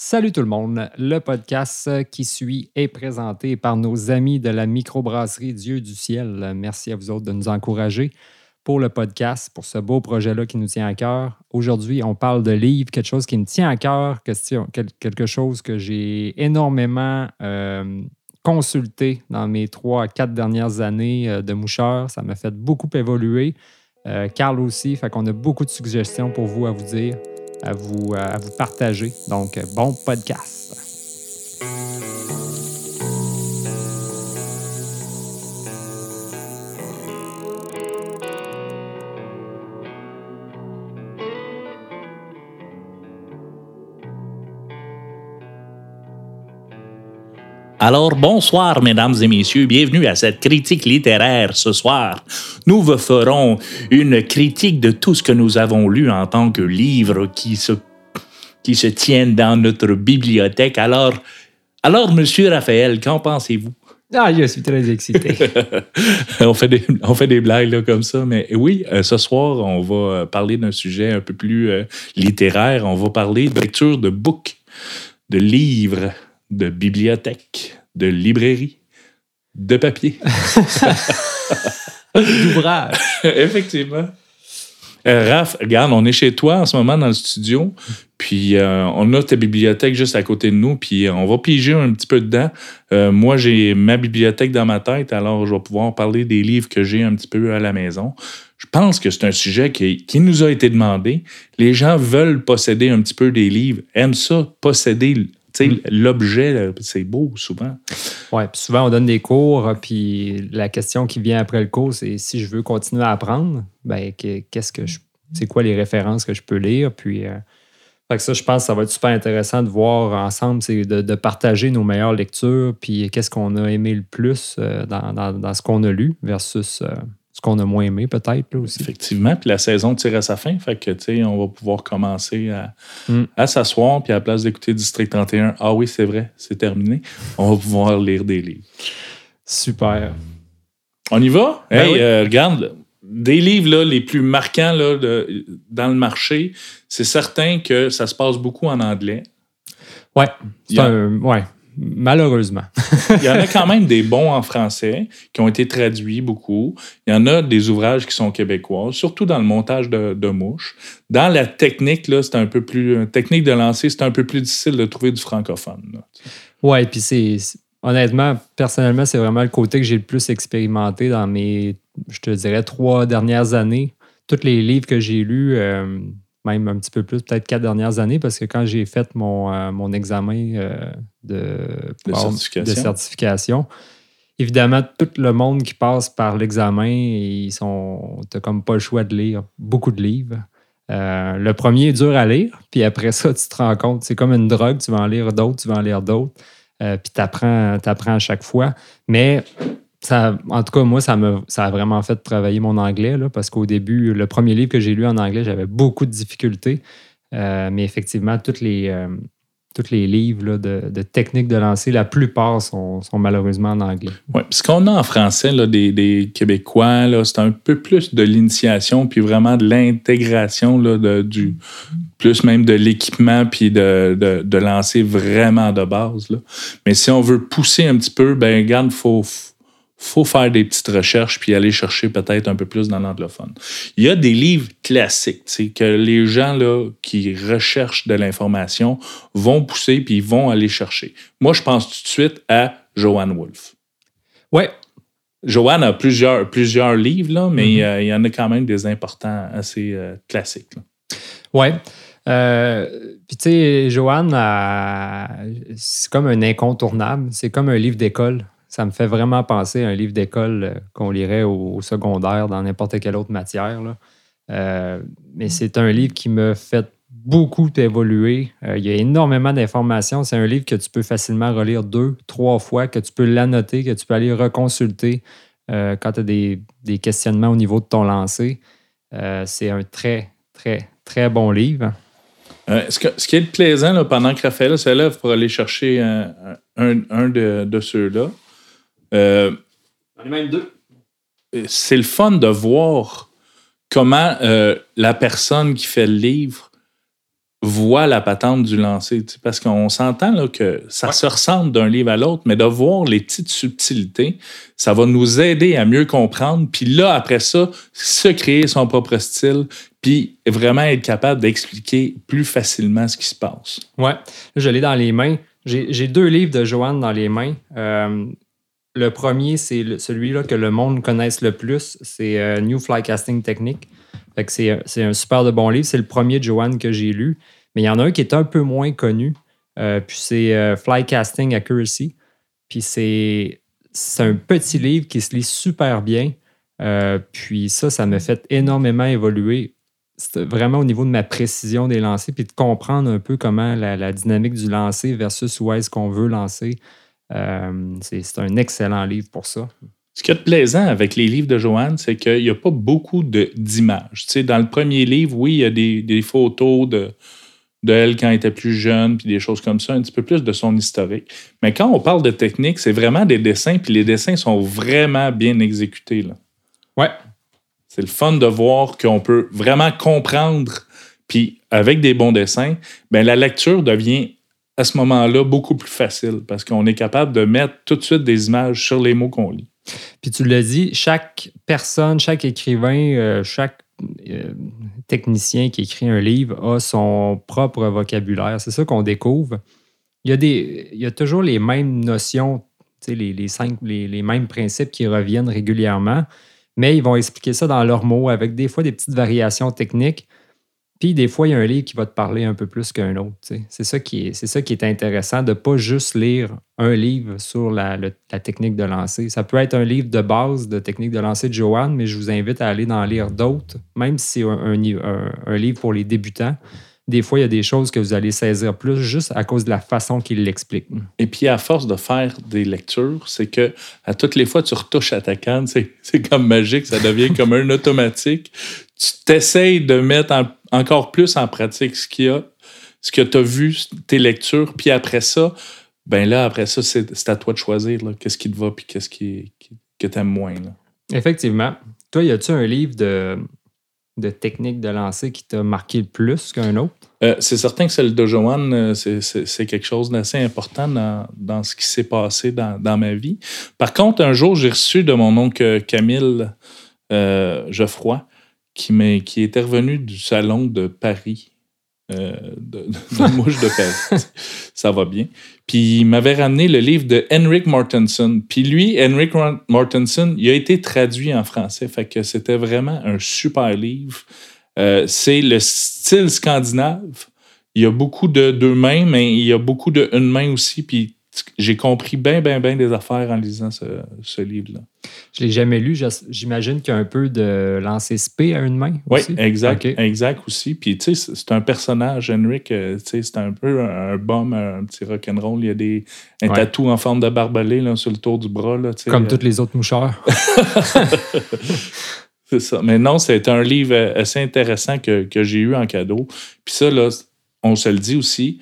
Salut tout le monde! Le podcast qui suit est présenté par nos amis de la microbrasserie Dieu du ciel. Merci à vous autres de nous encourager pour le podcast, pour ce beau projet-là qui nous tient à cœur. Aujourd'hui, on parle de livres, quelque chose qui me tient à cœur, quelque chose que j'ai énormément consulté dans mes 3 à 4 dernières années de moucheur. Ça m'a fait beaucoup évoluer. Karl aussi, fait qu'on a beaucoup de suggestions pour vous à vous dire. À vous partager. Donc, bon podcast. Alors, bonsoir, mesdames et messieurs. Bienvenue à cette critique littéraire ce soir. Nous vous ferons une critique de tout ce que nous avons lu en tant que livres qui se tiennent dans notre bibliothèque. Alors, Monsieur Raphaël, qu'en pensez-vous? Ah, je suis très excité. on fait des blagues là, comme ça, mais oui, ce soir, on va parler d'un sujet un peu plus littéraire. On va parler de lecture de books, de livres, de bibliothèque, de librairie, de papier. D'ouvrage. Effectivement. Raph, regarde, on est chez toi en ce moment dans le studio, puis on a ta bibliothèque juste à côté de nous, puis on va piger un petit peu dedans. Moi, j'ai ma bibliothèque dans ma tête, alors je vais pouvoir parler des livres que j'ai un petit peu à la maison. Je pense que c'est un sujet qui nous a été demandé. Les gens veulent posséder un petit peu des livres, aiment ça, posséder. L'objet, c'est beau, souvent. Oui, puis souvent, on donne des cours, puis la question qui vient après le cours, c'est si je veux continuer à apprendre, bien, c'est quoi les références que je peux lire? Puis, fait que ça, je pense que ça va être super intéressant de voir ensemble, c'est de partager nos meilleures lectures, puis qu'est-ce qu'on a aimé le plus dans ce qu'on a lu versus ce qu'on a moins aimé, peut-être, là, aussi. Effectivement, puis la saison tire à sa fin, fait que, tu sais, on va pouvoir commencer à s'asseoir, puis à la place d'écouter District 31, ah oui, c'est vrai, c'est terminé, on va pouvoir lire des livres. Super. On y va? Ben hey, oui. Regarde, des livres, là, les plus marquants, là, dans le marché, c'est certain que ça se passe beaucoup en anglais. Ouais, malheureusement. Il y en a quand même des bons en français qui ont été traduits beaucoup. Il y en a des ouvrages qui sont québécois, surtout dans le montage de mouches. Dans la technique, là, c'est un peu plus... Technique de lancer, c'est un peu plus difficile de trouver du francophone. Oui, puis honnêtement, personnellement, c'est vraiment le côté que j'ai le plus expérimenté dans mes, je te dirais, 3 dernières années. Tous les livres que j'ai lus... même un petit peu plus, peut-être 4 dernières années, parce que quand j'ai fait mon examen de certification, évidemment, tout le monde qui passe par l'examen, t'as comme pas le choix de lire beaucoup de livres. Le premier est dur à lire, puis après ça, tu te rends compte, c'est comme une drogue, tu vas en lire d'autres, puis t'apprends à chaque fois. Mais... Ça, en tout cas, moi, ça a vraiment fait travailler mon anglais, là, parce qu'au début, le premier livre que j'ai lu en anglais, j'avais beaucoup de difficultés. Mais effectivement, tous les livres là, de techniques de lancer, la plupart sont malheureusement en anglais. Oui, ce qu'on a en français là, des Québécois, là, c'est un peu plus de l'initiation, puis vraiment de l'intégration, là, plus même de l'équipement, puis de lancer vraiment de base. Là. Mais si on veut pousser un petit peu, bien, regarde, il faut faire des petites recherches puis aller chercher peut-être un peu plus dans l'anglophone. Il y a des livres classiques, c'est que les gens là, qui recherchent de l'information vont pousser puis vont aller chercher. Moi, je pense tout de suite à Johann Wolf. Oui. Johann a plusieurs livres, là, mais il y en a quand même des importants assez classiques. Oui. Puis tu sais, Johann, c'est comme un incontournable. C'est comme un livre d'école. Ça me fait vraiment penser à un livre d'école qu'on lirait au secondaire dans n'importe quelle autre matière. Là. Mais c'est un livre qui me fait beaucoup évoluer. Il y a énormément d'informations. C'est un livre que tu peux facilement relire 2, 3 fois, que tu peux l'annoter, que tu peux aller reconsulter quand tu as des questionnements au niveau de ton lancer. C'est un très, très, très bon livre. Ce qui est plaisant là, pendant que Raphaël se lève pour aller chercher un de ceux-là, on est même 2. C'est le fun de voir comment la personne qui fait le livre voit la patente du lancer. Parce qu'on s'entend là, que ça se ressemble d'un livre à l'autre, mais de voir les petites subtilités, ça va nous aider à mieux comprendre. Puis là, après ça, se créer son propre style, puis vraiment être capable d'expliquer plus facilement ce qui se passe. Oui, je l'ai dans les mains. J'ai deux livres de Johann dans les mains. Le premier, c'est celui-là que le monde connaisse le plus. C'est New Flycasting Technique. Fait que c'est un super de bon livre. C'est le premier de Johann que j'ai lu. Mais il y en a un qui est un peu moins connu. Puis c'est Flycasting Accuracy. Puis c'est un petit livre qui se lit super bien. Puis ça m'a fait énormément évoluer. C'était vraiment au niveau de ma précision des lancers. Puis de comprendre un peu comment la dynamique du lancer versus où est-ce qu'on veut lancer. C'est un excellent livre pour ça. Ce qui est plaisant avec les livres de Johann, c'est qu'il n'y a pas beaucoup d'images. Tu sais, dans le premier livre, oui, il y a des photos de elle quand elle était plus jeune, puis des choses comme ça, un petit peu plus de son historique. Mais quand on parle de technique, c'est vraiment des dessins, puis les dessins sont vraiment bien exécutés. Là. Ouais. C'est le fun de voir qu'on peut vraiment comprendre, puis avec des bons dessins, bien, la lecture devient à ce moment-là beaucoup plus facile parce qu'on est capable de mettre tout de suite des images sur les mots qu'on lit. Puis tu l'as dit, chaque personne, chaque écrivain, chaque technicien qui écrit un livre a son propre vocabulaire. C'est ça qu'on découvre. Il y a toujours les mêmes notions, les mêmes principes qui reviennent régulièrement, mais ils vont expliquer ça dans leurs mots avec des fois des petites variations techniques. Puis des fois, il y a un livre qui va te parler un peu plus qu'un autre. T'sais. C'est ça qui est intéressant, de ne pas juste lire un livre sur la technique de lancer. Ça peut être un livre de base de technique de lancer de Johann, mais je vous invite à aller en lire d'autres, même si c'est un livre pour les débutants. Des fois, il y a des choses que vous allez saisir plus juste à cause de la façon qu'il l'explique. Et puis, à force de faire des lectures, c'est que à toutes les fois, tu retouches à ta canne. C'est comme magique, ça devient comme un automatique. Tu t'essayes de mettre encore plus en pratique ce que tu as vu, tes lectures. Puis après ça, c'est à toi de choisir là, qu'est-ce qui te va puis qu'est-ce que tu aimes moins. Là. Effectivement. Toi, y a-tu un livre de technique de lancer qui t'a marqué le plus qu'un autre? C'est certain que celle de Johann, c'est quelque chose d'assez important dans ce qui s'est passé dans ma vie. Par contre, un jour, j'ai reçu de mon oncle Camille Geoffroy, qui était revenu du salon de Paris, de Mouche de Paris. Ça va bien. Puis il m'avait ramené le livre de Henrik Mortensen. Puis lui, Henrik Mortensen, il a été traduit en français. Fait que c'était vraiment un super livre. C'est le style scandinave. Il y a beaucoup de deux mains, mais il y a beaucoup de une main aussi. Puis j'ai compris bien des affaires en lisant ce livre-là. Je ne l'ai jamais lu. J'imagine qu'il y a un peu de lancer spé à une main aussi. Oui, exact. Okay. Exact aussi. Puis, tu sais, c'est un personnage, Henrik. Tu sais, c'est un peu un bum, un petit rock'n'roll. Il y a un tatou en forme de barbelé là, sur le tour du bras. Là, comme tous les autres moucheurs. C'est ça. Mais non, c'est un livre assez intéressant que j'ai eu en cadeau. Puis ça, là, on se le dit aussi,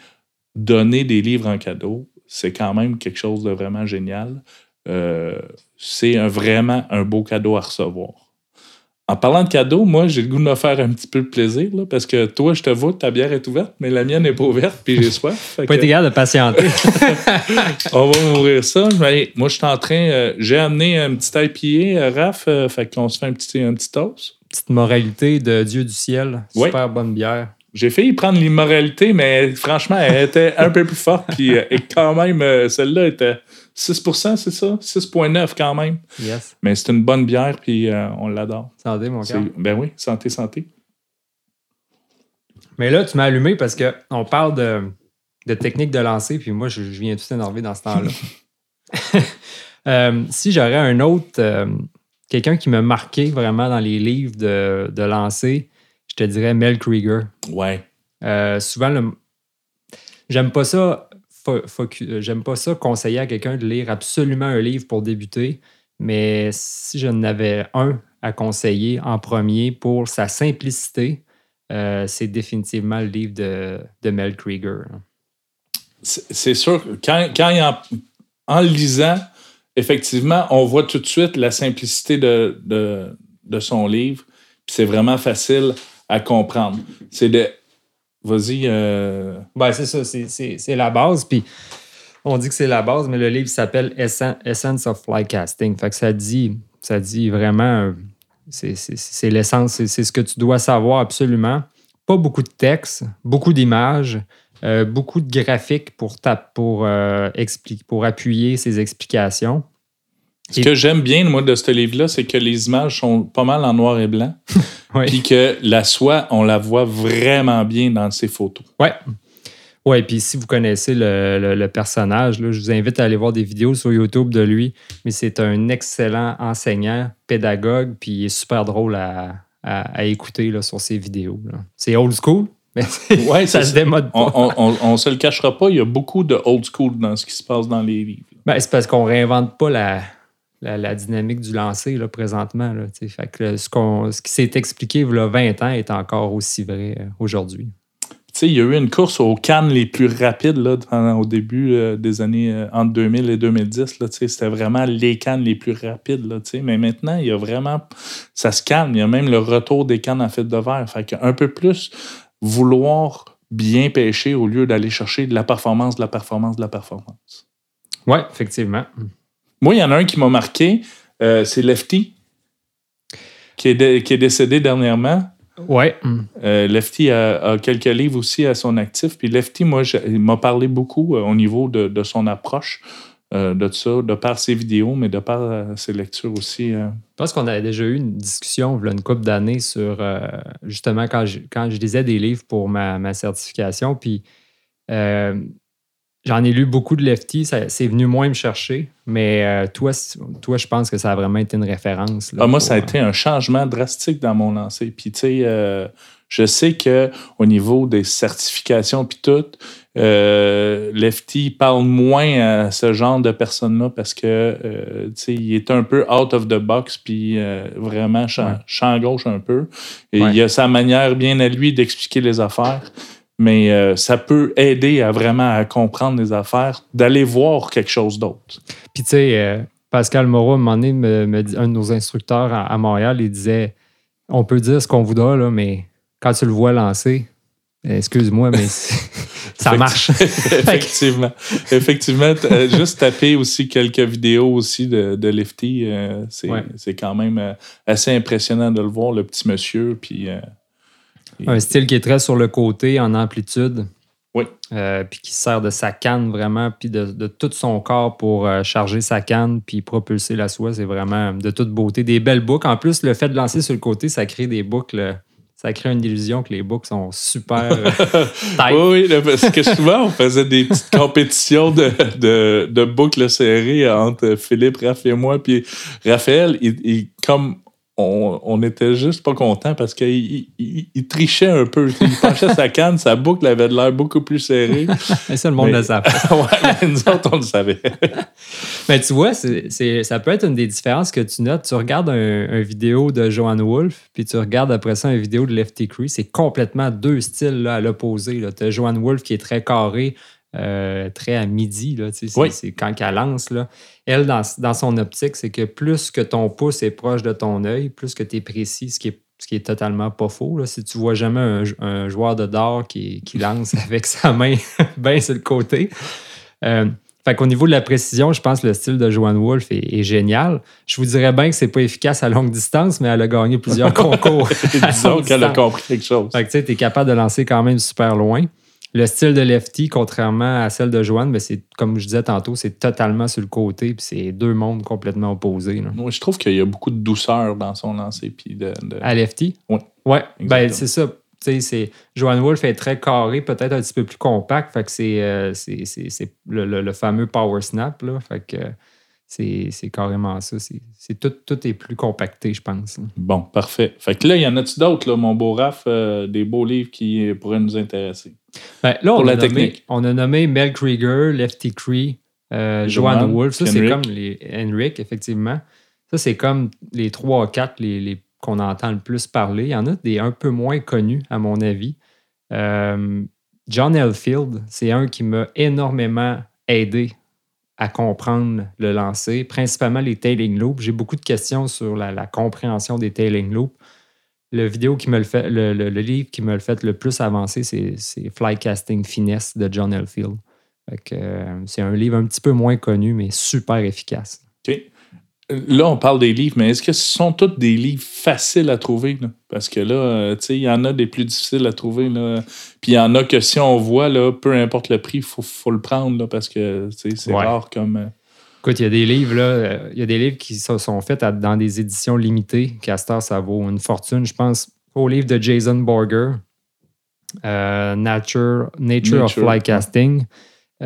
donner des livres en cadeau, c'est quand même quelque chose de vraiment génial. C'est vraiment un beau cadeau à recevoir. En parlant de cadeau, moi, j'ai le goût de me faire un petit peu de plaisir, là, parce que toi, je te vois, ta bière est ouverte, mais la mienne n'est pas ouverte, puis j'ai soif. Pas été capable de patienter. On va ouvrir ça. Moi, je suis en train... j'ai amené un petit IPA, Raph, fait qu'on se fait un petit toast. Petite moralité de Dieu du ciel. Super bonne bière. J'ai failli prendre l'immoralité, mais franchement, elle était un peu plus forte. Puis quand même, celle-là était 6%, c'est ça? 6,9 quand même. Yes. Mais c'est une bonne bière, puis on l'adore. Santé, mon gars. Ben oui, santé, santé. Mais là, tu m'as allumé parce qu'on parle de technique de lancer, puis moi, je viens tout énervé dans ce temps-là. Si j'aurais un autre, quelqu'un qui m'a marqué vraiment dans les livres de lancer, je te dirais Mel Krieger. Ouais. Souvent, j'aime pas ça conseiller à quelqu'un de lire absolument un livre pour débuter, mais si je n'avais un à conseiller en premier pour sa simplicité, c'est définitivement le livre de Mel Krieger. C'est sûr, quand en le lisant, effectivement, on voit tout de suite la simplicité de son livre, puis c'est vraiment facile à comprendre. C'est de Vas-y. Ben, c'est ça, c'est la base. Puis on dit que c'est la base, mais le livre s'appelle Essence of Flycasting. Fait que ça dit vraiment, c'est l'essence, c'est ce que tu dois savoir absolument. Pas beaucoup de texte, beaucoup d'images, beaucoup de graphiques pour appuyer ces explications. Ce que j'aime bien, moi, de ce livre-là, c'est que les images sont pas mal en noir et blanc. Oui. Puis que la soie, on la voit vraiment bien dans ces photos. Oui. Oui, puis si vous connaissez le personnage, là, je vous invite à aller voir des vidéos sur YouTube de lui. Mais c'est un excellent enseignant, pédagogue, puis il est super drôle à écouter là, sur ses vidéos. Là. C'est old school, mais ouais, ça se démode pas. On ne se le cachera pas, il y a beaucoup de old school dans ce qui se passe dans les livres. Ben, c'est parce qu'on ne réinvente pas la dynamique du lancer là, présentement. Là, fait que, ce qui s'est expliqué il y a 20 ans est encore aussi vrai aujourd'hui. Il y a eu une course aux cannes les plus rapides là, au début des années entre 2000 et 2010. Là, c'était vraiment les cannes les plus rapides. Là, mais maintenant, il y a vraiment... Ça se calme. Il y a même le retour des cannes à fil de verre. Fait qu'un peu plus vouloir bien pêcher au lieu d'aller chercher de la performance, de la performance, de la performance. Oui, effectivement. Moi, il y en a un qui m'a marqué, c'est Lefty, qui est décédé dernièrement. Oui. Lefty a quelques livres aussi à son actif. Puis Lefty, moi, il m'a parlé beaucoup au niveau de son approche de ça, de par ses vidéos, mais de par ses lectures aussi. Je pense qu'on avait déjà eu une discussion, il y a une couple d'années, sur justement quand je lisais des livres pour ma certification. Puis. J'en ai lu beaucoup de Lefty, c'est venu moins me chercher, mais toi, je pense que ça a vraiment été une référence. Là, moi, ça a été un changement drastique dans mon lancer. Puis, tu sais, je sais qu'au niveau des certifications, puis tout, Lefty parle moins à ce genre de personnes-là parce que, tu sais, il est un peu out of the box, puis vraiment champ gauche un peu. Et ouais. Il a sa manière bien à lui d'expliquer les affaires. Mais ça peut aider à vraiment à comprendre les affaires, d'aller voir quelque chose d'autre. Puis tu sais, Pascal Moreau, à un moment donné, un de nos instructeurs à Montréal, il disait « On peut dire ce qu'on voudra, là, mais quand tu le vois lancer, excuse-moi, mais ça marche. » Effectivement. Effectivement, juste taper aussi quelques vidéos aussi de Lefty, c'est quand même assez impressionnant de le voir, le petit monsieur, puis... Un style qui est très sur le côté, en amplitude. Oui. Puis qui sert de sa canne vraiment, puis de tout son corps pour charger sa canne, puis propulser la soie. C'est vraiment de toute beauté. Des belles boucles. En plus, le fait de lancer sur le côté, ça crée des boucles. Ça crée une illusion que les boucles sont super tight. Oui, parce que souvent, on faisait des petites compétitions de boucles serrées entre Philippe, Raph et moi. Puis Raphaël, il comme... On était juste pas contents parce qu'il trichait un peu. Il penchait sa canne, sa boucle avait de l'air beaucoup plus serrée. Mais ça, le monde le savait. Ouais, nous autres, on le savait. Mais tu vois, ça peut être une des différences que tu notes. Tu regardes un vidéo de Johann Wolf, puis tu regardes après ça une vidéo de Lefty Kreh. C'est complètement deux styles là, à l'opposé. Tu as Johann Wolf qui est très carré, très à midi. Là, c'est quand qu'elle lance, là. Elle, dans son optique, c'est que plus que ton pouce est proche de ton œil, plus que tu es précis, ce qui est totalement pas faux. Là. Si tu vois jamais un joueur de dard qui lance avec sa main bien sur le côté. Fait qu'au niveau de la précision, je pense que le style de Johann Wolf est génial. Je vous dirais bien que c'est pas efficace à longue distance, mais elle a gagné plusieurs concours. Disons qu'elle a compris quelque chose. Fait que tu sais, tu es capable de lancer quand même super loin. Le style de Lefty, contrairement à celle de Joanne, mais c'est comme je disais tantôt, c'est totalement sur le côté, puis c'est deux mondes complètement opposés. Là. Oui, je trouve qu'il y a beaucoup de douceur dans son lancer. Puis À Lefty? Oui. Oui, ben, c'est ça. Johann Wolf est très carré, peut-être un petit peu plus compact, fait que c'est le fameux power snap. Là, fait que c'est carrément ça. C'est tout est plus compacté, je pense. Bon, parfait. Fait que là, il y en a-tu d'autres, là, mon beau Raph, des beaux livres qui pourraient nous intéresser? Ben, là, on a nommé Mel Krieger, Lefty Kreh, Johann Wolf. Ça, Henrik. C'est comme les Henrik, effectivement. Ça, c'est comme les 3 ou 4 qu'on entend le plus parler. Il y en a des un peu moins connus, à mon avis. John Elfield, c'est un qui m'a énormément aidé à comprendre le lancer, principalement les tailing loops. J'ai beaucoup de questions sur la compréhension des tailing loops. Le livre qui me le fait le plus avancer, c'est Flycasting Finesse de John Elfield. Fait que, c'est un livre un petit peu moins connu, mais super efficace. OK. Là, on parle des livres, mais est-ce que ce sont tous des livres faciles à trouver? Là? Parce que là, tu sais, il y en a des plus difficiles à trouver. Là. Puis il y en a que si on voit, là, peu importe le prix, il faut le prendre là, parce que c'est rare comme... Écoute, il y a des livres, là, il y a des livres qui se sont faits dans des éditions limitées. Castor, ça vaut une fortune. Je pense au livre de Jason Borger, Nature of Flycasting, qui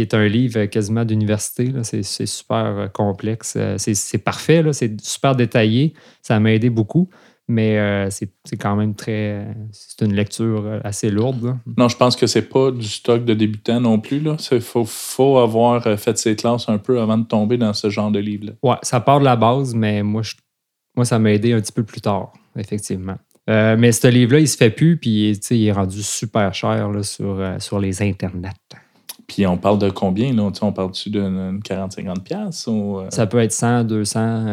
est un livre quasiment d'université. Là. C'est super complexe. C'est parfait, là. C'est super détaillé. Ça m'a aidé beaucoup. Mais c'est quand même c'est une lecture assez lourde. Là. Non, je pense que c'est pas du stock de débutants non plus. Il faut avoir fait ses classes un peu avant de tomber dans ce genre de livre-là. Oui, ça part de la base, mais moi, ça m'a aidé un petit peu plus tard, effectivement. Mais ce livre-là, il se fait plus, puis il est rendu super cher là, sur les internets. Puis on parle de combien? Là? On parle-tu d'une 40-50$ ou... Ça peut être 100, 200.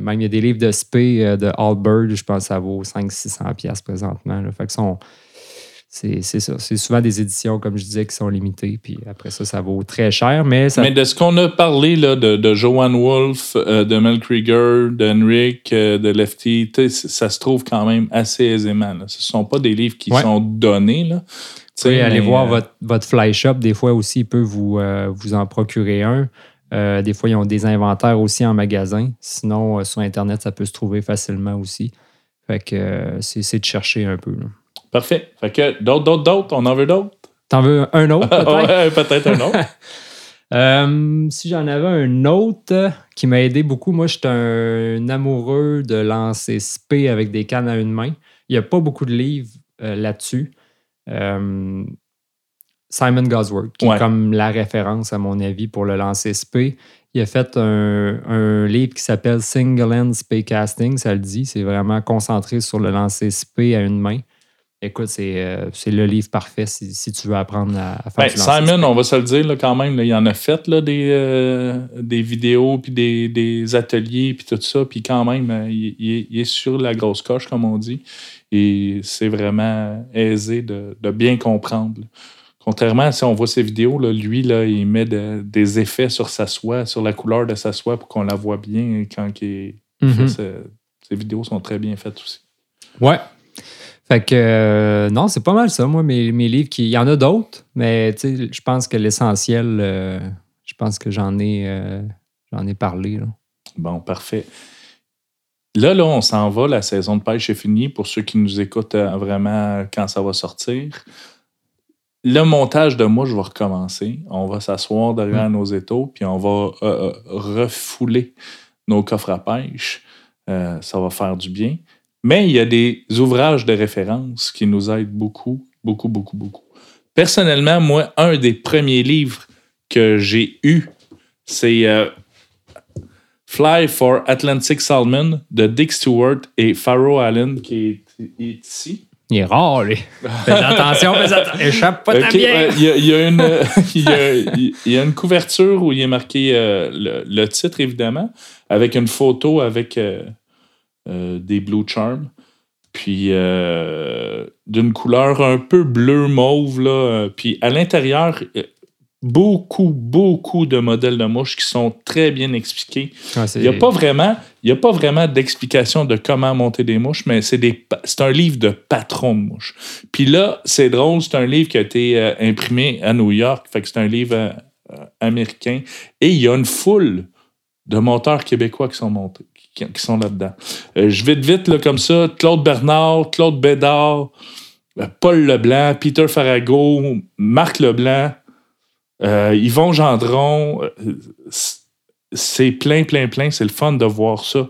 Même il y a des livres de Spey de Albert, je pense que ça vaut 500-600$ présentement. Là. Fait que c'est ça. C'est souvent des éditions, comme je disais, qui sont limitées. Puis après ça, ça vaut très cher. Mais de ce qu'on a parlé là, de Johann Wolf, de Mel Krieger, d'Henrik, de Lefty, ça se trouve quand même assez aisément. Là. Ce ne sont pas des livres qui sont donnés, là. Oui, allez voir votre fly shop. Des fois aussi, il peut vous en procurer un. Des fois, ils ont des inventaires aussi en magasin. Sinon, sur Internet, ça peut se trouver facilement aussi. Fait que c'est de chercher un peu. Là. Parfait. Fait que d'autres, on en veut d'autres? T'en veux un autre, peut-être? Ouais, peut-être un autre. Si j'en avais un autre qui m'a aidé beaucoup, moi, je suis un amoureux de lancer spé avec des cannes à une main. Il n'y a pas beaucoup de livres là-dessus. Simon Gawesworth, qui est comme la référence, à mon avis, pour le lancer spey. Il a fait un livre qui s'appelle Single Hand Spey Casting, ça le dit. C'est vraiment concentré sur le lancer spey à une main. Écoute, c'est le livre parfait si tu veux apprendre à faire du lancer spey. Simon, on va se le dire là, quand même, là, il en a fait là, des vidéos, puis des ateliers, puis tout ça. Puis quand même, il est sur la grosse coche, comme on dit. Et c'est vraiment aisé de bien comprendre. Contrairement à si on voit ses vidéos, là, lui, là, il met des effets sur sa soie, sur la couleur de sa soie pour qu'on la voit bien quand ses vidéos sont très bien faites aussi. Ouais. Fait que non, c'est pas mal ça, moi, mes livres. Il y en a d'autres, mais je pense que l'essentiel, je pense que j'en ai parlé. Là. Bon, parfait. Là, on s'en va, la saison de pêche est finie pour ceux qui nous écoutent vraiment quand ça va sortir. Le montage de moi, je vais recommencer. On va s'asseoir derrière nos étaux, puis on va refouler nos coffres à pêche. Ça va faire du bien. Mais il y a des ouvrages de référence qui nous aident beaucoup, beaucoup, beaucoup, beaucoup. Personnellement, moi, un des premiers livres que j'ai eu, c'est... Fly for Atlantic Salmon de Dick Stewart et Faro Allen qui est ici. Il est rare, lui. Fais attention, échappe pas ta bière. Il y a une couverture où il est marqué le titre, évidemment, avec une photo avec des Blue Charms. Puis d'une couleur un peu bleu-mauve. Là. Puis à l'intérieur... Beaucoup de modèles de mouches qui sont très bien expliqués. Il n'y a pas vraiment d'explication de comment monter des mouches, mais c'est un livre de patrons de mouches. Puis là, c'est drôle, c'est un livre qui a été imprimé à New York, fait que c'est un livre américain. Et il y a une foule de monteurs québécois qui sont montés, qui sont là-dedans. Je vais vite là, comme ça, Claude Bernard, Claude Bédard, Paul Leblanc, Peter Farago, Marc Leblanc, Yvon Gendron, c'est plein. C'est le fun de voir ça.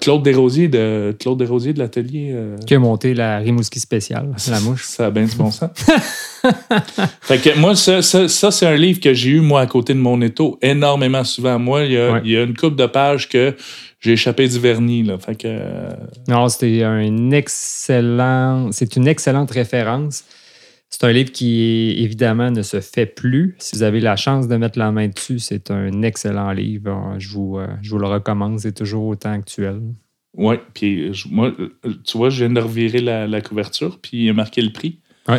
Claude Desrosiers de l'atelier... Qui a monté la Rimouski spéciale, la mouche. Ça a bien du bon sens. Fait que moi, ça, c'est un livre que j'ai eu, moi, à côté de mon étau, énormément souvent. Moi, il y a une couple de pages que j'ai échappé du vernis. Là. Fait que... Non, c'est une excellente référence. C'est un livre qui, évidemment, ne se fait plus. Si vous avez la chance de mettre la main dessus, c'est un excellent livre. Je vous le recommande. C'est toujours autant actuel. Oui, puis moi, tu vois, je viens de revirer la couverture, puis il a marqué le prix. Oui.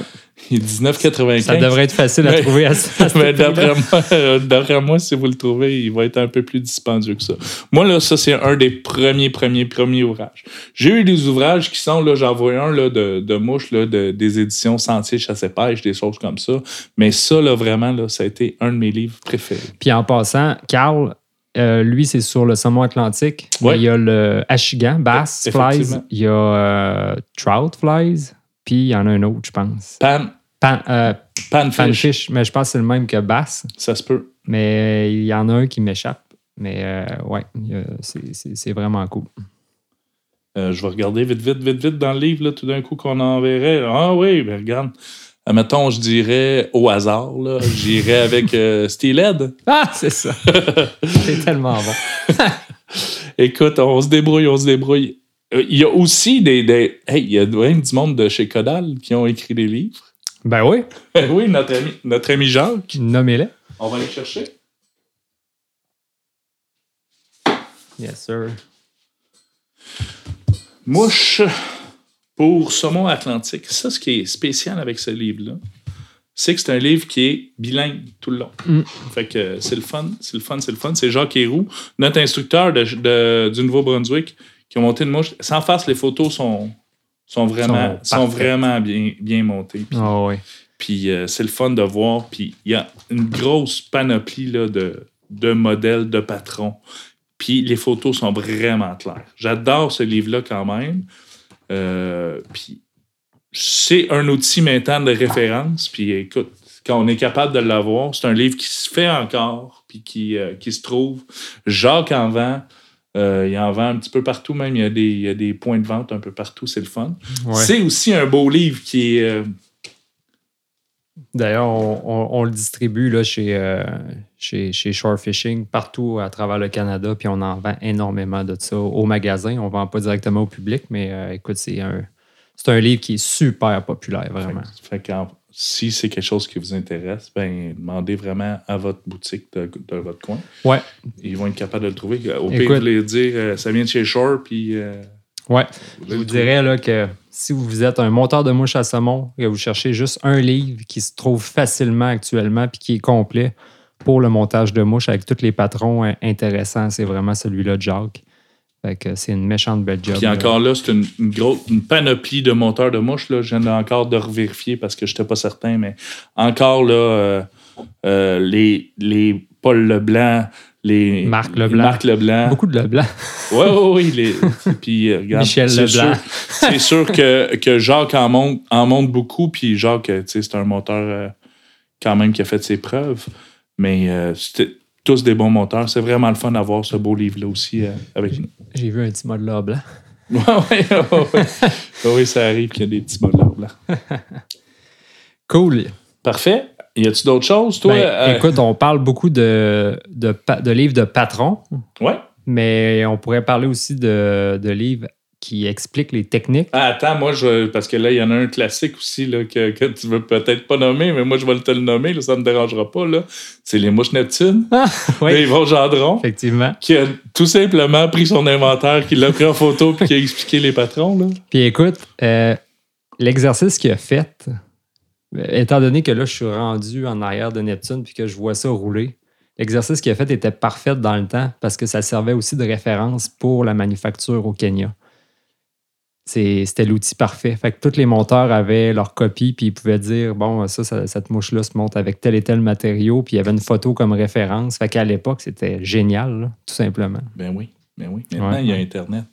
Il est 19,95. Ça devrait être facile à trouver à ça. Mais d'après moi, si vous le trouvez, il va être un peu plus dispendieux que ça. Moi, là, ça, c'est un des premiers ouvrages. J'ai eu des ouvrages qui sont, là, j'en vois un là, de Mouche, là, des éditions Sentier, Chasse et Pêche, des choses comme ça. Mais ça, là, vraiment, là, ça a été un de mes livres préférés. Puis en passant, Karl, lui, c'est sur le saumon atlantique. Ouais. Il y a le Achigan, Bass Flies. Il y a Trout Flies. Puis, il y en a un autre, je pense. Panfish. Mais je pense que c'est le même que Bass. Ça se peut. Mais il y en a un qui m'échappe. Mais ouais, c'est vraiment cool. Je vais regarder vite dans le livre, là, tout d'un coup, qu'on enverrait. Ah oui, ben regarde. Mettons, je dirais au hasard, là, j'irais avec Steelhead. Ah, c'est ça. C'est tellement bon. Écoute, on se débrouille. Il y a aussi il y a même du monde de chez Caudal qui ont écrit des livres. Ben oui. Oui, notre ami Jacques. Nommez-les. On va aller chercher. Yes, sir. Mouche pour saumon atlantique. Ça, ce qui est spécial avec ce livre-là, c'est que c'est un livre qui est bilingue tout le long. Mm. Fait que c'est le fun. C'est Jacques Héroux, notre instructeur du Nouveau-Brunswick, qui ont monté une mouche. Sans farce, les photos sont vraiment bien montées. Puis, c'est le fun de voir. Puis il y a une grosse panoplie là, de modèles, de patrons. Puis les photos sont vraiment claires. J'adore ce livre-là quand même. Puis c'est un outil maintenant de référence. Puis écoute, quand on est capable de l'avoir, c'est un livre qui se fait encore puis qui se trouve. Jacques en vend. Il en vend un petit peu partout, même. Il y a des points de vente un peu partout. C'est le fun. Ouais. C'est aussi un beau livre qui est... D'ailleurs, on le distribue là, chez Shore Fishing partout à travers le Canada, puis on en vend énormément de ça au magasin. On ne vend pas directement au public, mais écoute, c'est un livre qui est super populaire, vraiment. Fait si c'est quelque chose qui vous intéresse, ben demandez vraiment à votre boutique de votre coin. Ouais. Ils vont être capables de le trouver. Au pire, vous les dire, ça vient de chez Shore, puis... ouais. Je vous dirais là, que si vous êtes un monteur de mouches à saumon, que vous cherchez juste un livre qui se trouve facilement actuellement puis qui est complet pour le montage de mouches avec tous les patrons intéressants, c'est vraiment celui-là de Jacques. Fait que c'est une méchante belle job. Puis encore là, c'est une panoplie de monteurs de mouches. Là. Je viens encore de revérifier parce que je n'étais pas certain, mais encore là, les Paul Leblanc, les Marc Leblanc. Beaucoup de Leblanc. Oui. Puis regarde, Michel Leblanc. C'est sûr que Jacques en monte beaucoup. Puis Jacques, c'est un monteur quand même qui a fait ses preuves. Mais c'était tous des bons monteurs. C'est vraiment le fun d'avoir ce beau livre-là aussi avec nous. J'ai vu un petit modeleur blanc. Oui. Oui, ça arrive qu'il y a des petits modeleurs blancs. Cool. Parfait. Y a-tu d'autres choses, toi? Ben, écoute, on parle beaucoup de livres de patrons. Oui. Mais on pourrait parler aussi de livres qui expliquent les techniques. Ah, attends, moi, parce que là, il y en a un classique aussi là, que tu veux peut-être pas nommer, mais moi, je vais te le nommer, là, ça ne me dérangera pas. Là. C'est les mouches Neptune. Ah, oui. Yvon Gendron. Effectivement. Qui a tout simplement pris son inventaire, qui l'a pris en photo puis qui a expliqué les patrons. Là. Puis écoute, l'exercice qu'il a fait, étant donné que là, je suis rendu en arrière de Neptune puis que je vois ça rouler, l'exercice qu'il a fait était parfait dans le temps parce que ça servait aussi de référence pour la manufacture au Kenya. C'était l'outil parfait. Fait que tous les monteurs avaient leur copie, puis ils pouvaient dire, bon, cette mouche-là se monte avec tel et tel matériau, puis il y avait une photo comme référence. Fait qu'à l'époque, c'était génial, là, tout simplement. Ben oui. Maintenant, il y a Internet.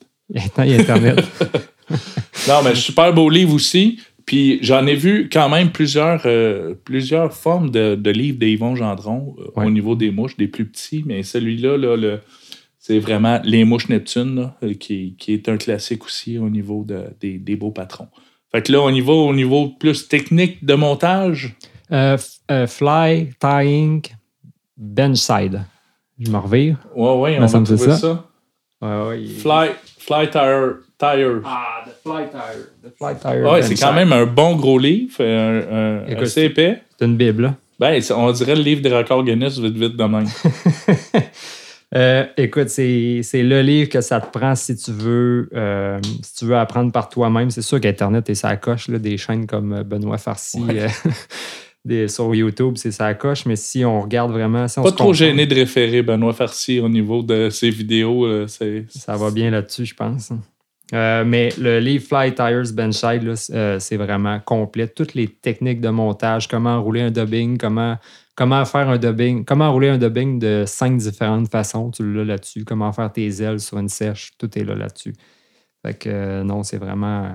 Non, mais super beau livre aussi. Puis j'en ai vu quand même plusieurs formes de livres d'Yvon Gendron au niveau des mouches, des plus petits, mais celui-là, là, c'est vraiment les mouches Neptune, là, qui est un classique aussi au niveau des beaux patrons. Fait que là, au niveau plus technique de montage. Fly Tier's Benchside. Je me revire. Oui, on va trouver ça. Fly Tier's. Ah, The Fly Tier's. Oui, c'est quand même un bon gros livre, assez épais. C'est une bible, là. Ben, on dirait le livre des records Guinness, vite, de même. Écoute, c'est le livre que ça te prend si tu veux apprendre par toi-même. C'est sûr qu'Internet est sa coche, là, des chaînes comme Benoît Farsi sur YouTube, c'est sa coche. Mais si on regarde vraiment... Si on pas trop gêné de référer Benoît Farsi au niveau de ses vidéos. Là, ça va bien là-dessus, je pense. Mais le livre Fly Tier's Benchside, là, c'est vraiment complet. Toutes les techniques de montage, comment rouler un dubbing, comment rouler un dubbing de 5 différentes façons, tu l'as là-dessus. Comment faire tes ailes sur une sèche, tout est là-dessus. Fait que non, c'est vraiment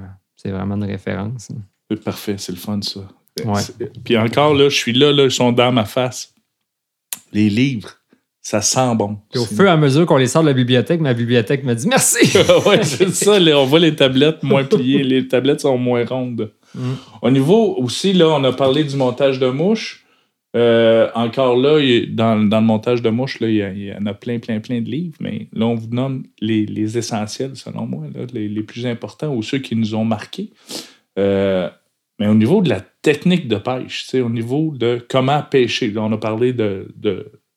une référence. C'est parfait, c'est le fun, ça. Ouais. Puis encore, là, je suis là, ils sont dans ma face. Les livres, ça sent bon. Puis au fur et à mesure qu'on les sort de la bibliothèque, ma bibliothèque me dit « Merci! » Ouais, c'est ça, là, on voit les tablettes moins pliées, les tablettes sont moins rondes. Mm. Au niveau aussi, là, on a parlé du montage de mouches. Encore là, dans le montage de mouches, il y en a plein de livres, mais là, on vous nomme les essentiels, selon moi, là, les plus importants ou ceux qui nous ont marqués. Mais au niveau de la technique de pêche, au niveau de comment pêcher, là, on a parlé de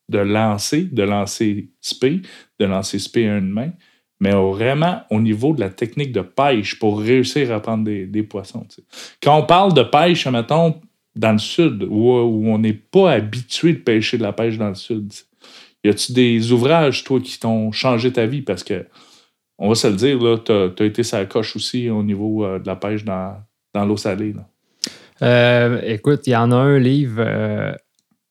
lancer spé à une main, mais vraiment au niveau de la technique de pêche pour réussir à prendre des poissons. T'sais. Quand on parle de pêche, mettons, dans le sud, où on n'est pas habitué de pêcher de la pêche dans le sud, t'sais. Y a-tu des ouvrages, toi, qui t'ont changé ta vie? Parce que, on va se le dire, là, t'as été sur la coche aussi au niveau de la pêche dans l'eau salée. Là. Écoute, il y en a un livre...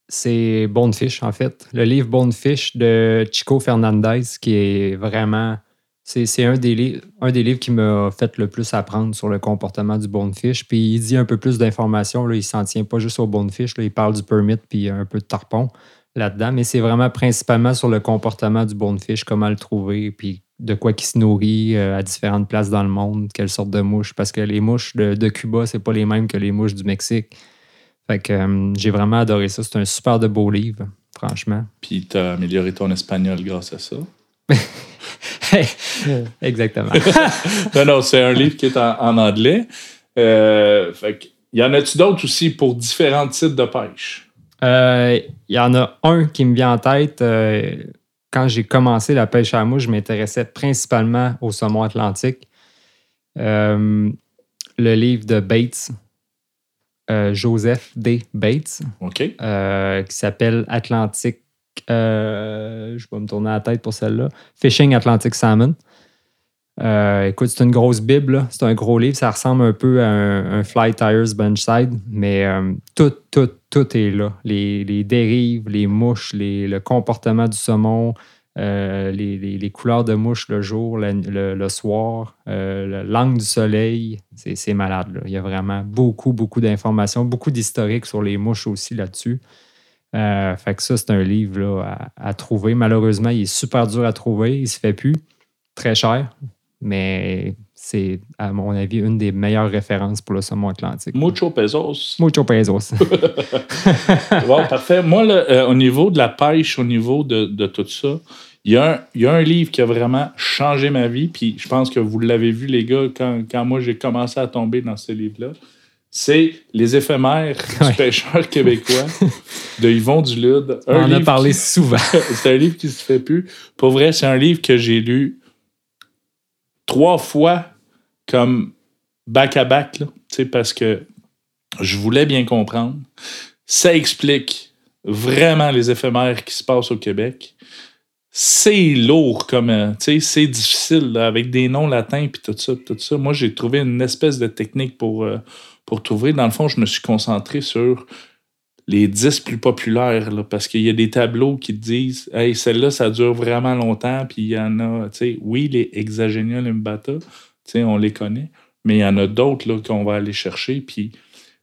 C'est Bonefish, en fait. Le livre Bonefish de Chico Fernandez, qui est vraiment... C'est un des livres qui m'a fait le plus apprendre sur le comportement du bonefish. Puis il dit un peu plus d'informations. Là, il ne s'en tient pas juste au bonefish. Là, il parle du permit puis un peu de tarpon là-dedans. Mais c'est vraiment principalement sur le comportement du bonefish, comment le trouver, puis de quoi qu'il se nourrit à différentes places dans le monde, quelle sorte de mouches. Parce que les mouches de Cuba, c'est pas les mêmes que les mouches du Mexique. Fait que j'ai vraiment adoré ça. C'est un super de beau livre, franchement. Puis t'as amélioré ton espagnol grâce à ça. Exactement. non, c'est un livre qui est en anglais. Fait que, y en a-tu d'autres aussi pour différents types de pêche? Y en a un qui me vient en tête. Quand j'ai commencé la pêche à la mouche, je m'intéressais principalement au saumon atlantique. Le livre de Bates. Joseph D. Bates, okay. Qui s'appelle Atlantic, je vais me tourner la tête pour celle-là, Fishing Atlantic Salmon. Écoute, c'est une grosse bible, là. C'est un gros livre, ça ressemble un peu à un Fly Tier's Benchside, mais tout est là. Les dérives, les mouches, le comportement du saumon, les couleurs de mouches le jour, le soir, l'angle du soleil, c'est malade. Là. Il y a vraiment beaucoup d'informations, beaucoup d'historique sur les mouches aussi là-dessus. Fait que ça, c'est un livre là, à trouver. Malheureusement, il est super dur à trouver. Il se fait plus. Très cher. Mais c'est, à mon avis, une des meilleures références pour le saumon atlantique. Mucho pesos. Mucho pesos. Wow, parfait. Moi, au niveau de la pêche, au niveau de tout ça, il y a un livre qui a vraiment changé ma vie. Puis je pense que vous l'avez vu, les gars, quand moi j'ai commencé à tomber dans ce livre-là. C'est Les éphémères du pêcheur québécois de Yvon Dulude. On en a parlé souvent. C'est un livre qui se fait plus. Pour vrai, c'est un livre que j'ai lu 3 fois comme back-à-back, là, parce que je voulais bien comprendre. Ça explique vraiment les éphémères qui se passent au Québec. C'est lourd, comme c'est difficile, là, avec des noms latins et tout ça. Moi, j'ai trouvé une espèce de technique pour trouver. Dans le fond, je me suis concentré sur les 10 plus populaires, là, parce qu'il y a des tableaux qui te disent « Hey, celle-là, ça dure vraiment longtemps. » Puis il y en a, tu sais, oui, les Hexagenia Limbata, tu sais, on les connaît, mais il y en a d'autres là, qu'on va aller chercher. Puis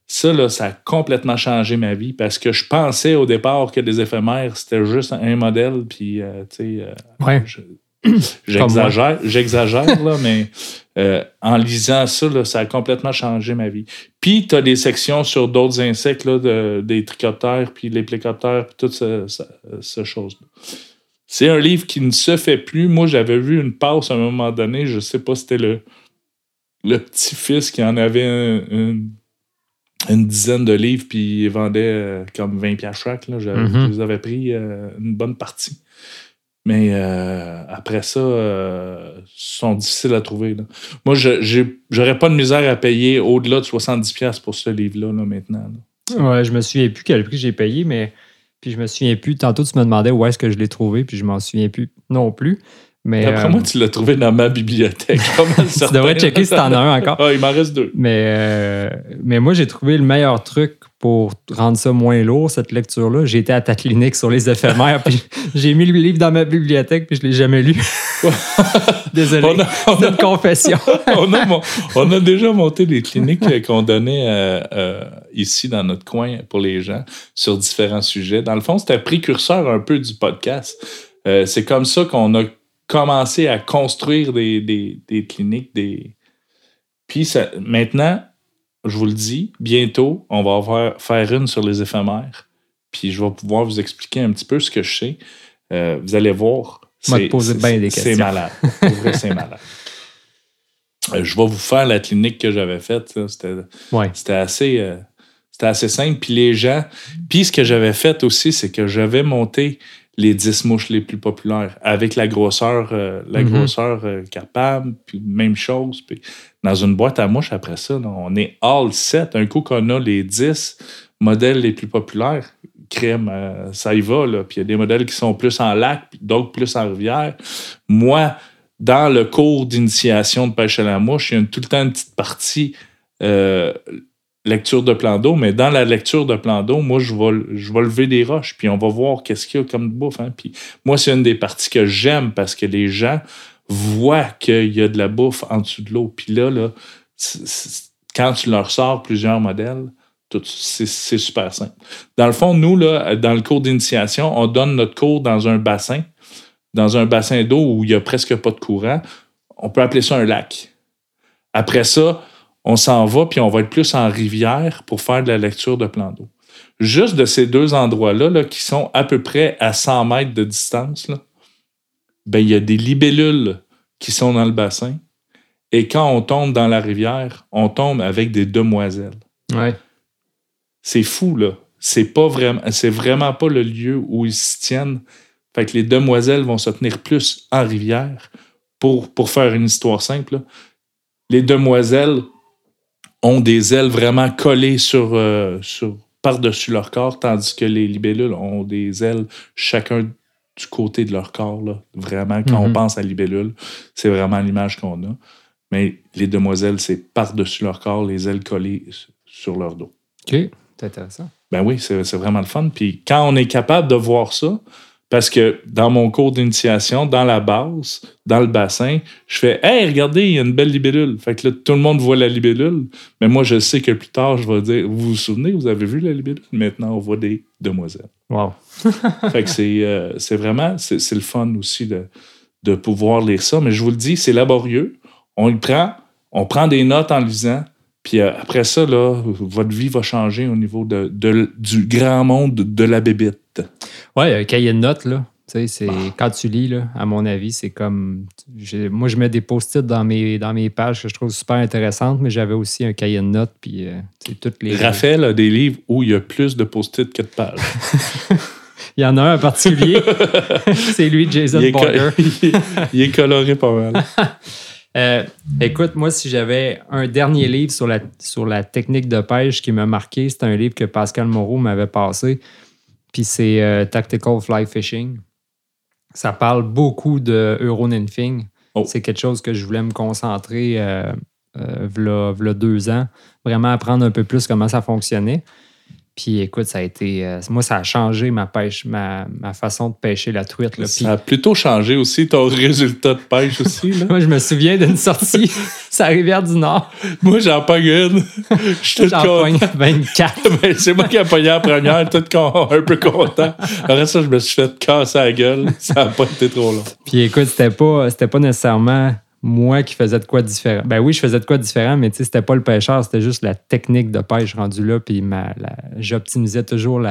ça, là, ça a complètement changé ma vie, parce que je pensais au départ que les éphémères, c'était juste un modèle. Puis, tu sais, ouais. J'exagère, là, mais en lisant ça, là, ça a complètement changé ma vie. Puis, tu as des sections sur d'autres insectes, là, des trichoptères, puis les plécoptères, puis toute cette chose-là. C'est un livre qui ne se fait plus. Moi, j'avais vu une passe à un moment donné, je ne sais pas si c'était le petit-fils qui en avait une dizaine de livres, puis il vendait comme 20$ chaque. Je les avais pris une bonne partie. Mais après ça, sont difficiles à trouver. Là. Moi, j'aurais pas de misère à payer au-delà de 70$ pour ce livre-là là, maintenant. Là. Ouais, je me souviens plus quel prix j'ai payé, mais puis je me souviens plus. Tantôt, tu me demandais où est-ce que je l'ai trouvé, puis je m'en souviens plus non plus. Mais, après moi, tu l'as trouvé dans ma bibliothèque. Tu devrais checker si t'en as un encore. Ah, il m'en reste deux. Mais moi, j'ai trouvé le meilleur truc pour rendre ça moins lourd, cette lecture-là. J'ai été à ta clinique sur les éphémères, puis j'ai mis le livre dans ma bibliothèque, puis je ne l'ai jamais lu. Désolé, c'est une confession. on a déjà monté des cliniques qu'on donnait ici, dans notre coin, pour les gens, sur différents sujets. Dans le fond, c'était un précurseur un peu du podcast. C'est comme ça qu'on a commencer à construire des cliniques. Puis ça, maintenant, je vous le dis, bientôt, on va faire une sur les éphémères. Puis je vais pouvoir vous expliquer un petit peu ce que je sais. Vous allez voir. C'est malade. Pour vrai, c'est malade. Je vais vous faire la clinique que j'avais faite. C'était assez simple. Puis les gens... Puis ce que j'avais fait aussi, c'est que j'avais monté les 10 mouches les plus populaires, avec la grosseur capable, puis même chose. Puis dans une boîte à mouches, après ça, là, on est all set. Un coup qu'on a les 10 modèles les plus populaires, crème, ça y va. Là. Puis il y a des modèles qui sont plus en lac, d'autres plus en rivière. Moi, dans le cours d'initiation de pêche à la mouche, il y a tout le temps une petite partie... lecture de plan d'eau, mais dans la lecture de plan d'eau, moi, je vais lever des roches, puis on va voir qu'est-ce qu'il y a comme de bouffe. Hein? Puis moi, c'est une des parties que j'aime parce que les gens voient qu'il y a de la bouffe en dessous de l'eau. Puis là quand tu leur sors plusieurs modèles, c'est super simple. Dans le fond, nous, là, dans le cours d'initiation, on donne notre cours dans un bassin d'eau où il n'y a presque pas de courant. On peut appeler ça un lac. Après ça, on s'en va, puis on va être plus en rivière pour faire de la lecture de plan d'eau. Juste de ces deux endroits-là, là, qui sont à peu près à 100 mètres de distance, là, ben, il y a des libellules qui sont dans le bassin. Et quand on tombe dans la rivière, on tombe avec des demoiselles. Ouais. C'est fou, là. C'est vraiment pas le lieu où ils se tiennent. Fait que les demoiselles vont se tenir plus en rivière. Pour faire une histoire simple, là, les demoiselles ont des ailes vraiment collées par-dessus leur corps, tandis que les libellules ont des ailes chacun du côté de leur corps. Là. Vraiment, quand on pense à libellule, c'est vraiment l'image qu'on a. Mais les demoiselles, c'est par-dessus leur corps, les ailes collées sur leur dos. OK, c'est intéressant. Ben oui, c'est vraiment le fun. Puis quand on est capable de voir ça, parce que dans mon cours d'initiation, dans la base, dans le bassin, je fais « Hey, regardez, il y a une belle libellule. » Fait que là, tout le monde voit la libellule. Mais moi, je sais que plus tard, je vais dire « Vous vous souvenez, vous avez vu la libellule? » Maintenant, on voit des demoiselles. Wow! Fait que c'est vraiment... C'est le fun aussi de pouvoir lire ça. Mais je vous le dis, c'est laborieux. On le prend, on prend des notes en lisant. Puis après ça, là, votre vie va changer au niveau du grand monde de la bébite. Ouais, un cahier de notes, là. Quand tu lis, là, à mon avis, c'est comme... Moi, je mets des post-it dans mes pages que je trouve super intéressantes, mais j'avais aussi un cahier de notes, puis toutes les... Raphaël a des livres où il y a plus de post-it que de pages. Il y en a un en particulier. C'est lui, Jason Borger. Il est coloré pas mal. Écoute, moi, si j'avais un dernier livre sur la technique de pêche qui m'a marqué, c'est un livre que Pascal Moreau m'avait passé, puis c'est Tactical Fly Fishing. Ça parle beaucoup de Euronymphing. Oh. C'est quelque chose que je voulais me concentrer v'là 2 ans, vraiment apprendre un peu plus comment ça fonctionnait. Puis écoute, ça a été... moi, ça a changé ma pêche, ma façon de pêcher la truite. Là. Puis, ça a plutôt changé aussi ton résultat de pêche aussi. Là. Moi, je me souviens d'une sortie sur la rivière du Nord. Moi, j'en pogne une. J'en pogne 24. Ben, c'est moi qui ai pogné la première, tout un peu content. Après ça, je me suis fait casser la gueule. Ça n'a pas été trop long. Puis écoute, c'était pas nécessairement... Moi qui faisais de quoi différent. Ben oui, je faisais de quoi différent, mais tu sais, c'était pas le pêcheur, c'était juste la technique de pêche rendue là, puis j'optimisais toujours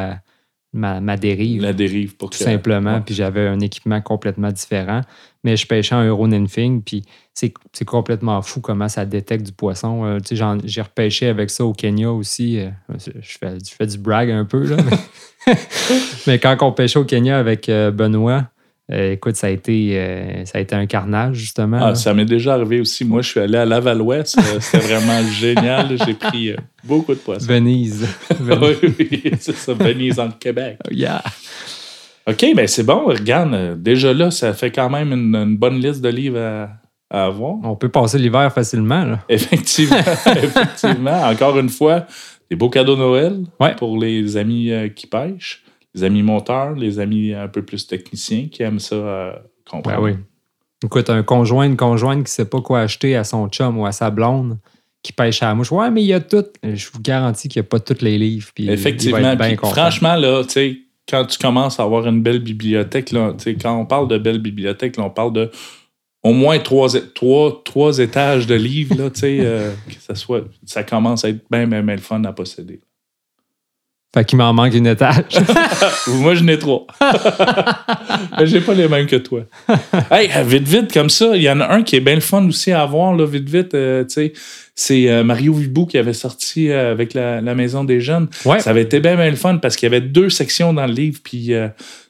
ma dérive. La dérive, pour tout simplement, ouais. Puis j'avais un équipement complètement différent, mais je pêchais en Euronymphing, puis c'est complètement fou comment ça détecte du poisson. Tu sais, j'ai repêché avec ça au Kenya aussi. Je fais du brag un peu, là. Mais quand on pêchait au Kenya avec Benoît, Écoute, ça a été un carnage, justement. Ah, ça m'est déjà arrivé aussi. Moi, je suis allé à Laval-Ouest. C'était vraiment génial. J'ai pris beaucoup de poissons. Venise. Oui, c'est ça. Venise en Québec. Yeah. OK, bien, c'est bon. Regarde, déjà là, ça fait quand même une bonne liste de livres à avoir. On peut passer l'hiver facilement, là. Effectivement. Encore une fois, des beaux cadeaux de Noël pour les amis qui pêchent. Les amis monteurs, les amis un peu plus techniciens qui aiment ça comprendre. Ben oui. Écoute, un conjoint, une conjointe qui ne sait pas quoi acheter à son chum ou à sa blonde, qui pêche à la mouche. Ouais, mais il y a tout. Je vous garantis qu'il n'y a pas tous les livres. Puis effectivement. Il va être bien content. Franchement, là, tu sais, quand tu commences à avoir une belle bibliothèque, là, tu sais, quand on parle de belle bibliothèque, là, on parle de au moins trois étages de livres, là, tu sais, que ça commence à être bien le fun à posséder. Fait qu'il m'en manque une étage. Moi, je n'ai trois. J'ai pas les mêmes que toi. Hey, vite, comme ça, il y en a un qui est bien le fun aussi à avoir, là, vite. Tu sais, c'est Mario Vibou qui avait sorti avec la Maison des jeunes. Ouais. Ça avait été bien le fun parce qu'il y avait 2 sections dans le livre. Puis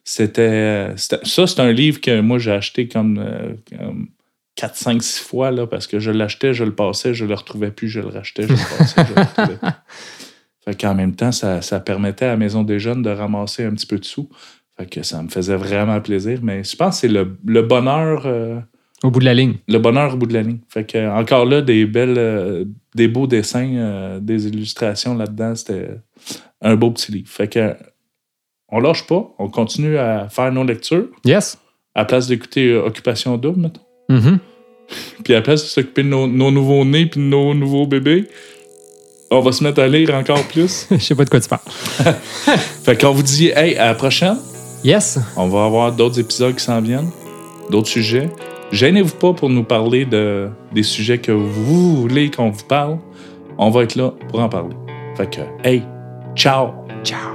c'est un livre que moi, j'ai acheté comme 4, 5, 6 fois là, parce que je l'achetais, je le passais, je le retrouvais plus, je le rachetais, je le passais, je le retrouvais plus. Fait qu'en même temps, ça permettait à la Maison des jeunes de ramasser un petit peu de sous. Fait que ça me faisait vraiment plaisir. Mais je pense que c'est le bonheur... au bout de la ligne. Le bonheur au bout de la ligne. Fait que encore là, des beaux dessins, des illustrations là-dedans. C'était un beau petit livre. Fait que on lâche pas. On continue à faire nos lectures. Yes. À la place d'écouter Occupation Double, mettons. Mm-hmm. Puis à la place de s'occuper de nos nouveaux-nés puis de nos nouveaux bébés... On va se mettre à lire encore plus. Je sais pas de quoi tu parles. Fait qu'on vous dit, hey, à la prochaine. Yes. On va avoir d'autres épisodes qui s'en viennent, d'autres sujets. Gênez-vous pas pour nous parler des sujets que vous voulez qu'on vous parle. On va être là pour en parler. Fait que, hey, ciao. Ciao.